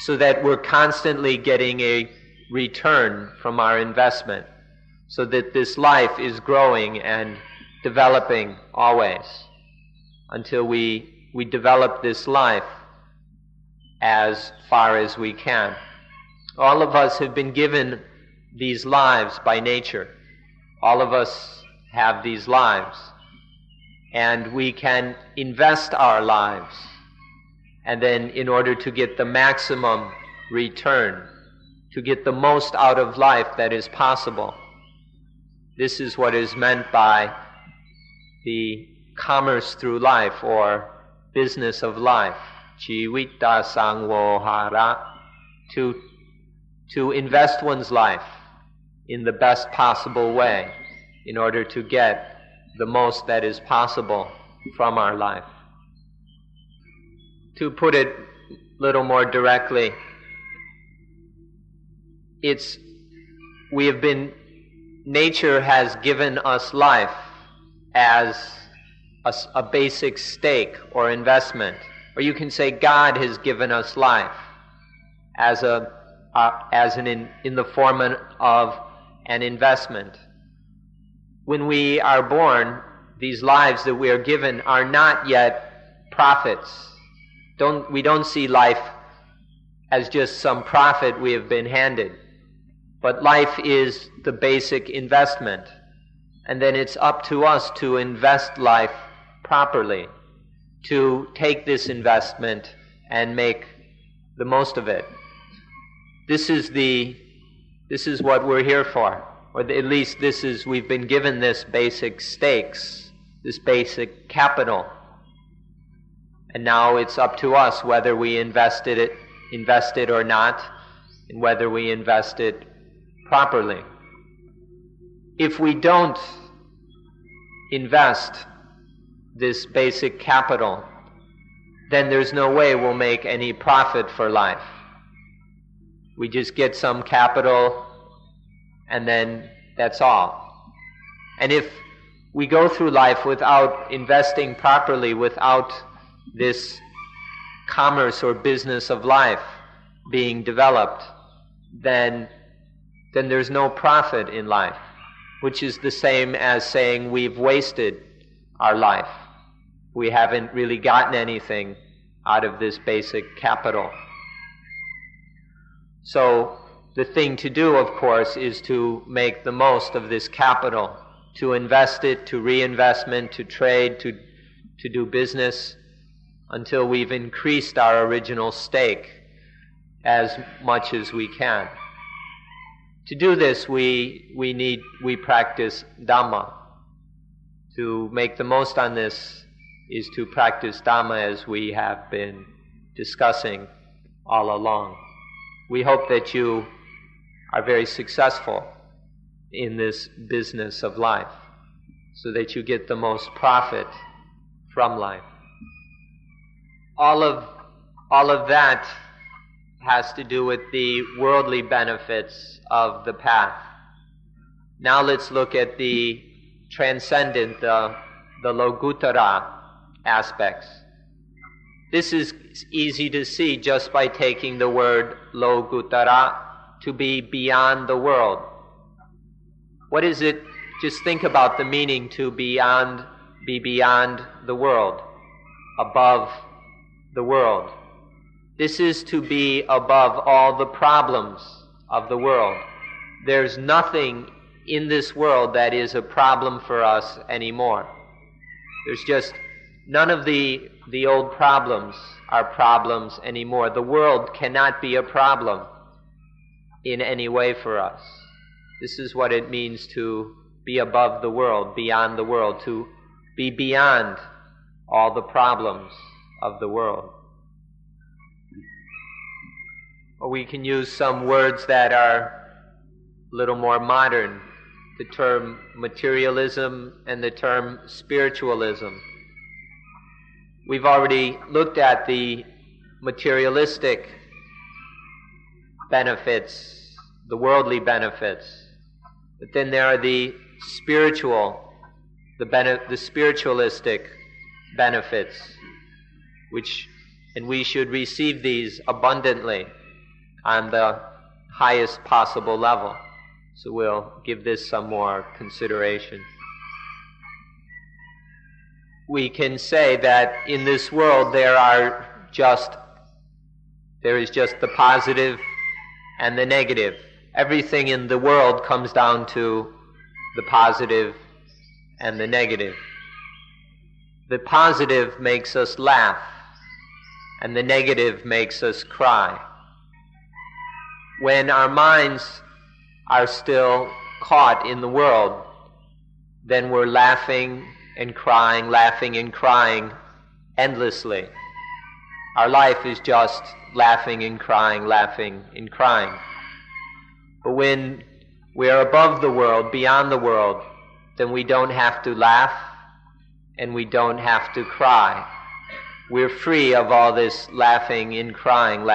so that we're constantly getting a return from our investment, so that this life is growing and developing always, until we develop this life as far as we can. All of us have been given these lives by nature. All of us have these lives, and we can invest our lives, and then in order to get the maximum return, to get the most out of life that is possible. This is what is meant by the commerce through life, or business of life, Jīvita saṅgvohāra, to invest one's life in the best possible way in order to get the most that is possible from our life. To put it a little more directly, nature has given us life as a basic stake or investment. Or you can say God has given us life as in the form of an investment. When we are born, these lives that we are given are not yet profits. We don't see life as just some profit we have been handed. But life is the basic investment, and then it's up to us to invest life properly, to take this investment and make the most of it. This is what we're here for, or at least we've been given this basic stakes, this basic capital, and now it's up to us whether we invest it or not, and whether we invest it properly. If we don't invest this basic capital, then there's no way we'll make any profit for life. We just get some capital and then that's all. And if we go through life without investing properly, without this commerce or business of life being developed, then there's no profit in life, which is the same as saying we've wasted our life. We haven't really gotten anything out of this basic capital. So the thing to do, of course, is to make the most of this capital, to invest it, to reinvestment, to trade, to do business, until we've increased our original stake as much as we can. To do this, we practice Dhamma. To make the most on this is to practice Dhamma, as we have been discussing all along. We hope that you are very successful in this business of life, so that you get the most profit from life. All of that has to do with the worldly benefits of the path. Now let's look at the transcendent, the lokuttara aspects. This is easy to see just by taking the word lokuttara, to be beyond the world. What is it? Just think about the meaning to be beyond the world, above the world. This is to be above all the problems of the world. There's nothing in this world that is a problem for us anymore. There's just none of the old problems are problems anymore. The world cannot be a problem in any way for us. This is what it means to be above the world, beyond the world, to be beyond all the problems of the world. Or we can use some words that are a little more modern, the term materialism and the term spiritualism. We've already looked at the materialistic benefits, the worldly benefits, but then there are the spiritual, the spiritualistic benefits, and we should receive these abundantly on the highest possible level. So we'll give this some more consideration. We can say that in this world there is just the positive and the negative. Everything in the world comes down to the positive and the negative. The positive makes us laugh, and the negative makes us cry. When our minds are still caught in the world, then we're laughing and crying endlessly. Our life is just laughing and crying. But when we are above the world, beyond the world, then we don't have to laugh and we don't have to cry. We're free of all this laughing and crying.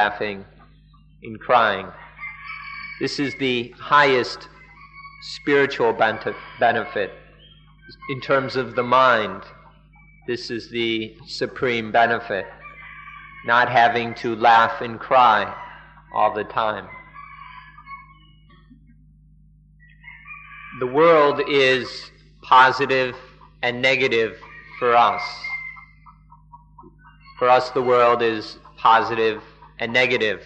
This is the highest spiritual benefit. In terms of the mind, this is the supreme benefit, not having to laugh and cry all the time. The world is positive and negative for us. For us, the world is positive and negative.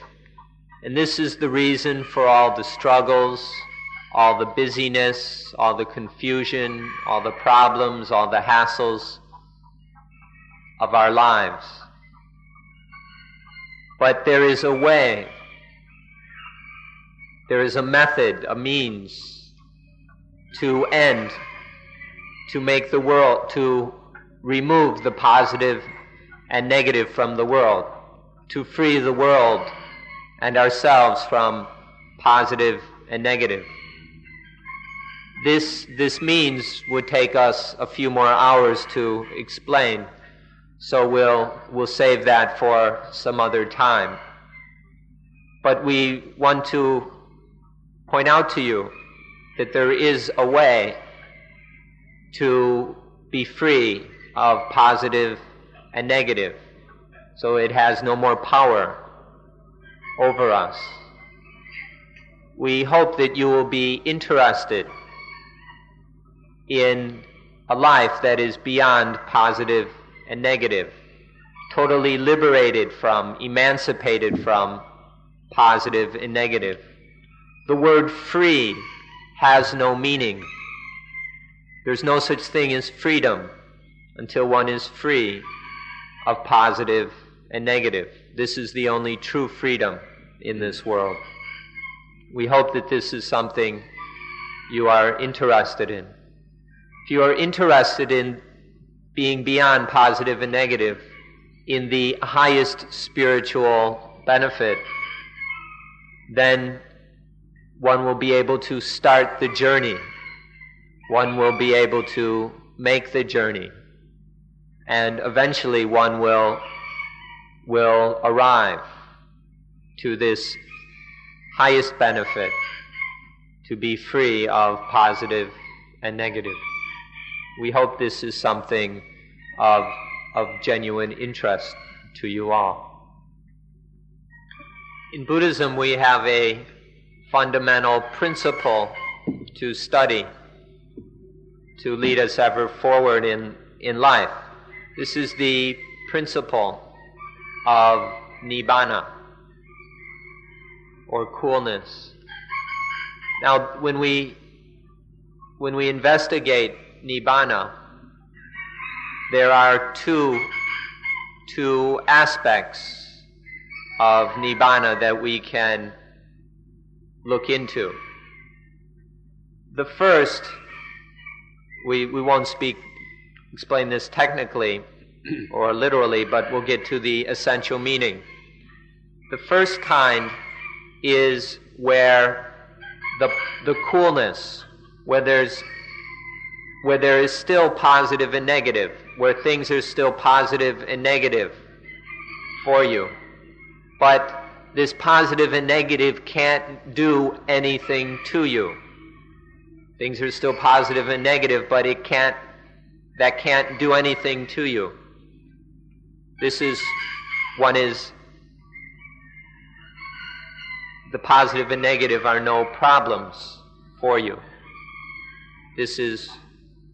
And this is the reason for all the struggles, all the busyness, all the confusion, all the problems, all the hassles of our lives. But there is a way, there is a method, a means to remove the positive and negative from the world, to free the world and ourselves from positive and negative. This means would take us a few more hours to explain, so we'll save that for some other time. But we want to point out to you that there is a way to be free of positive and negative, so it has no more power over us. We hope that you will be interested in a life that is beyond positive and negative, totally liberated from, emancipated from positive and negative. The word free has no meaning. There's no such thing as freedom until one is free of positive and negative. This is the only true freedom in this world. We hope that this is something you are interested in. If you are interested in being beyond positive and negative, in the highest spiritual benefit, then one will be able to start the journey. One will be able to make the journey. And eventually one will arrive to this highest benefit, to be free of positive and negative. We hope this is something of genuine interest to you all. In Buddhism, we have a fundamental principle to study, to lead us ever forward in life. This is the principle of nibbāna, or coolness. Now, when we investigate nibbāna, there are two aspects of nibbāna that we can look into. The first, we won't explain this technically or literally, but we'll get to the essential meaning. The first kind is where the coolness, where there is still positive and negative, where things are still positive and negative for you. But this positive and negative can't do anything to you. Things are still positive and negative, but it can't, that can't do anything to you. This is, one is, the positive and negative are no problems for you. This is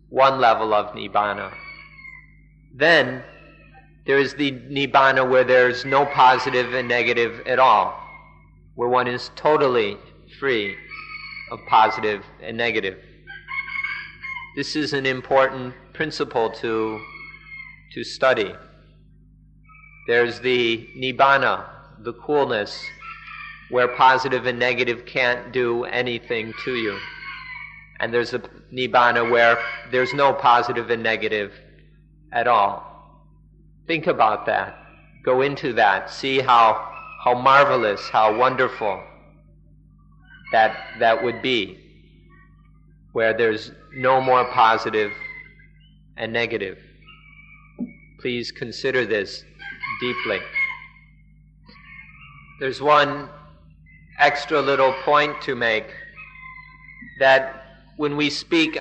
one level of nibbāna. Then there is the nibbāna where there's no positive and negative at all, where one is totally free of positive and negative. This is an important principle to study. There's the nibbāna, the coolness, where positive and negative can't do anything to you. And there's the nibbāna where there's no positive and negative at all. Think about that. Go into that. See how marvelous, how wonderful that would be, where there's no more positive and negative. Please consider this deeply. There's one extra little point to make, that when we speak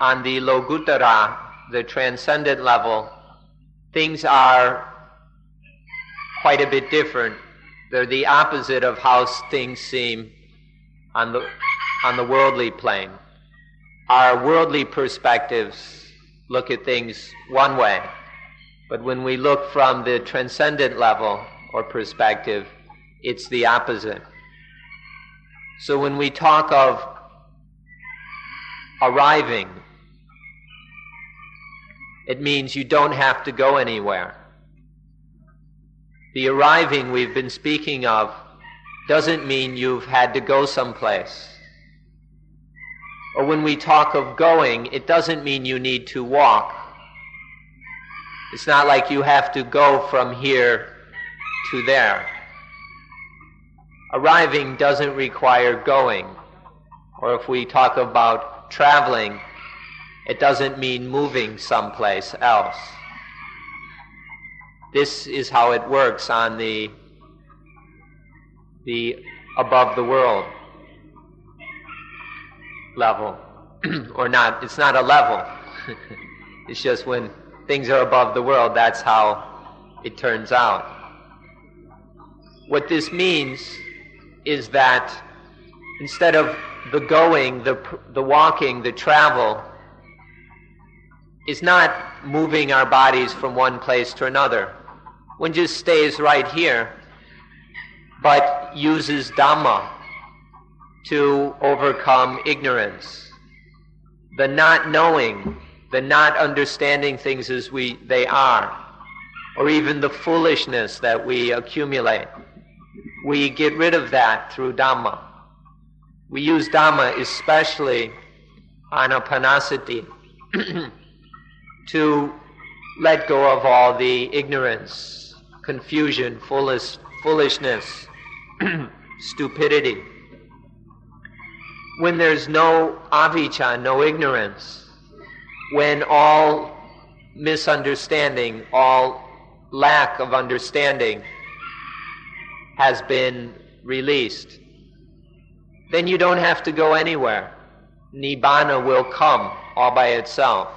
on the lokuttara, the transcendent level, things are quite a bit different. They're the opposite of how things seem on the worldly plane. Our worldly perspectives look at things one way, but when we look from the transcendent level or perspective, it's the opposite. So when we talk of arriving, it means you don't have to go anywhere. The arriving we've been speaking of doesn't mean you've had to go someplace. Or when we talk of going, it doesn't mean you need to walk. It's not like you have to go from here to there. Arriving doesn't require going. Or if we talk about traveling, it doesn't mean moving someplace else. This is how it works on the above the world level. Or not, it's not a level. It's just when things are above the world, that's how it turns out. What this means is that instead of the going, the walking, the travel, is not moving our bodies from one place to another. One just stays right here, but uses Dhamma to overcome ignorance. The not knowing, the not understanding things as they are, or even the foolishness that we accumulate. We get rid of that through Dhamma. We use Dhamma, especially anapanasati, to let go of all the ignorance, confusion, foolishness, stupidity. When there's no avijja, no ignorance, when all misunderstanding, all lack of understanding has been released, then you don't have to go anywhere. Nibbāna will come all by itself.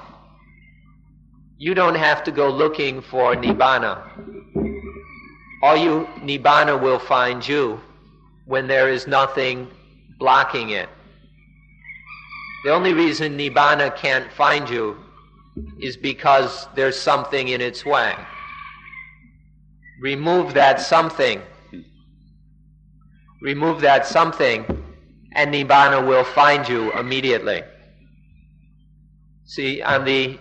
You don't have to go looking for nibbāna. Nibbāna will find you when there is nothing blocking it. The only reason nibbāna can't find you is because there's something in its way. Remove that something. Remove that something, and nibbāna will find you immediately. See, on the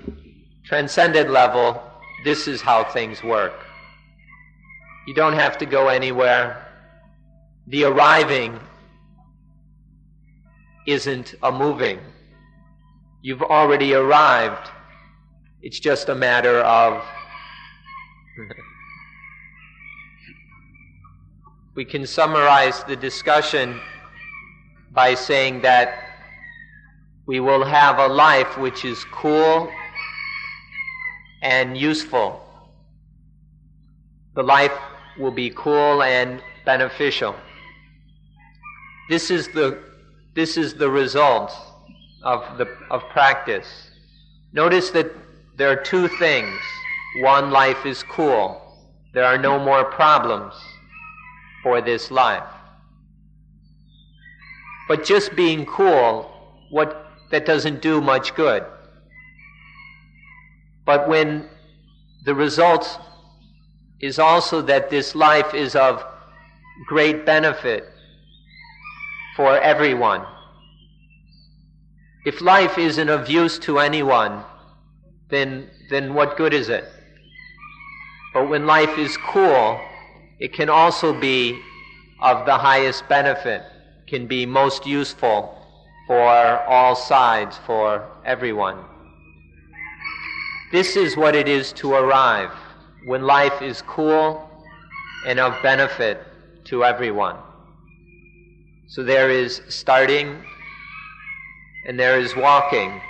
transcendent level, this is how things work. You don't have to go anywhere. The arriving isn't a moving. You've already arrived. It's just a matter of... We can summarize the discussion by saying that we will have a life which is cool and useful. The life will be cool and beneficial. This is the result of practice. Notice that there are two things. One, life is cool. There are no more problems for this life. But just being cool, that doesn't do much good. But when the result is also that this life is of great benefit for everyone. If life isn't of use to anyone, then what good is it? But when life is cool, it can also be of the highest benefit, can be most useful for all sides, for everyone. This is what it is to arrive when life is cool and of benefit to everyone. So there is starting, and there is walking,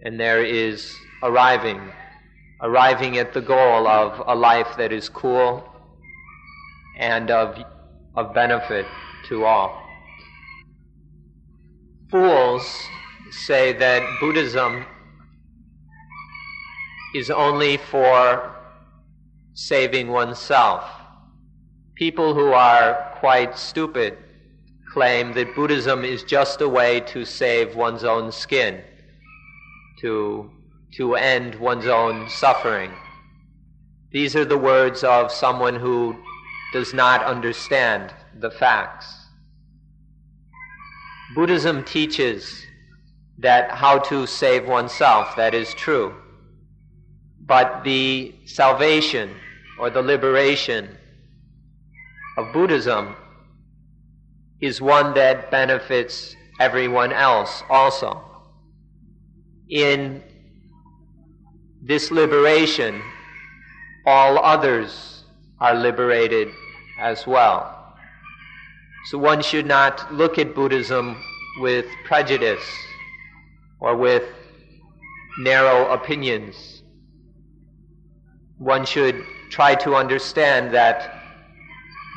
and there is arriving at the goal of a life that is cool and of benefit to all. Fools say that Buddhism is only for saving oneself. People who are quite stupid claim that Buddhism is just a way to save one's own skin, to end one's own suffering. These are the words of someone who does not understand the facts. Buddhism teaches that how to save oneself, that is true. But the salvation or the liberation of Buddhism is one that benefits everyone else also. In this liberation, all others are liberated as well. So one should not look at Buddhism with prejudice or with narrow opinions. One should try to understand that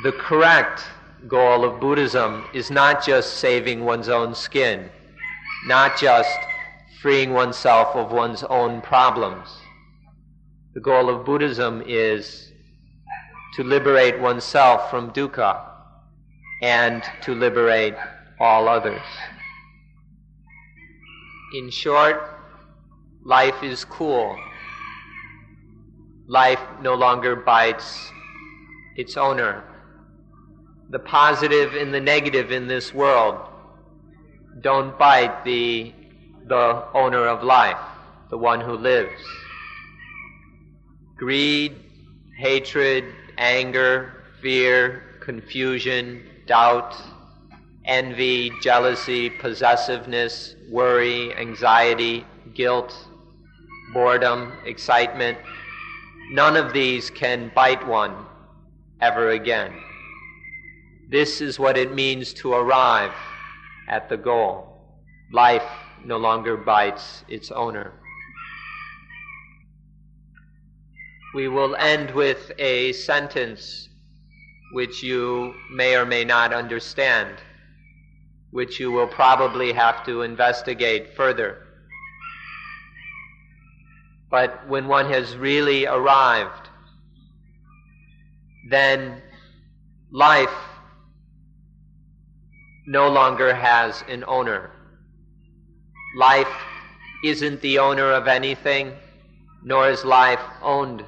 the correct goal of Buddhism is not just saving one's own skin, not just freeing oneself of one's own problems. The goal of Buddhism is to liberate oneself from dukkha and to liberate all others. In short, life is cool. Life no longer bites its owner. The positive and the negative in this world don't bite the owner of life, the one who lives. Greed, hatred, anger, fear, confusion, doubt, envy, jealousy, possessiveness, worry, anxiety, guilt, boredom, excitement. None of these can bite one ever again. This is what it means to arrive at the goal. Life no longer bites its owner. We will end with a sentence which you may or may not understand, which you will probably have to investigate further. But when one has really arrived, then life no longer has an owner. Life isn't the owner of anything, nor is life owned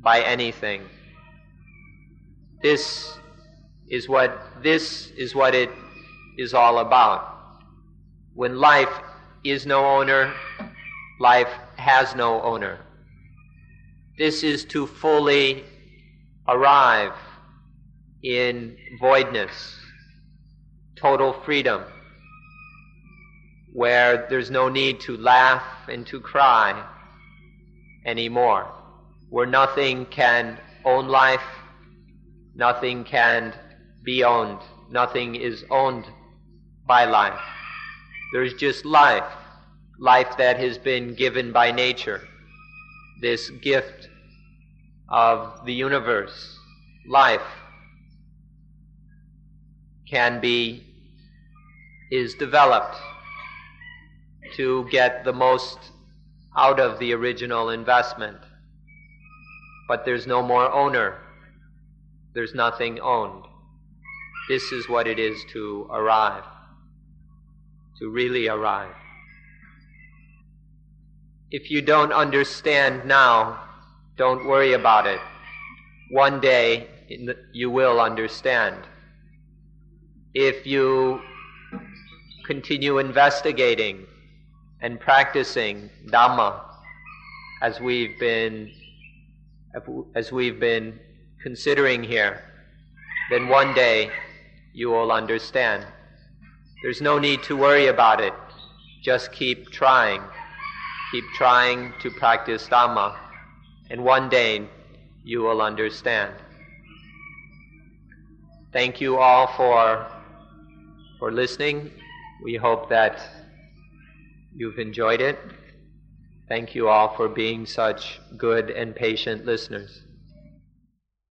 by anything. This is what it is all about. When life is no owner, life has no owner. This is to fully arrive in voidness, total freedom, where there's no need to laugh and to cry anymore, where nothing can own life, nothing can be owned, nothing is owned by life. There's just life that has been given by nature. this gift of the universe, life, is developed to get the most out of the original investment. But there's no more owner. There's nothing owned. This is what it is to arrive, to really arrive. If you don't understand now, don't worry about it. One day you will understand. If you continue investigating and practicing Dhamma, as we've been considering here, then one day you will understand. There's no need to worry about it. Just keep trying. Keep trying to practice Dhamma, and one day you will understand. Thank you all for listening. We hope that you've enjoyed it. Thank you all for being such good and patient listeners.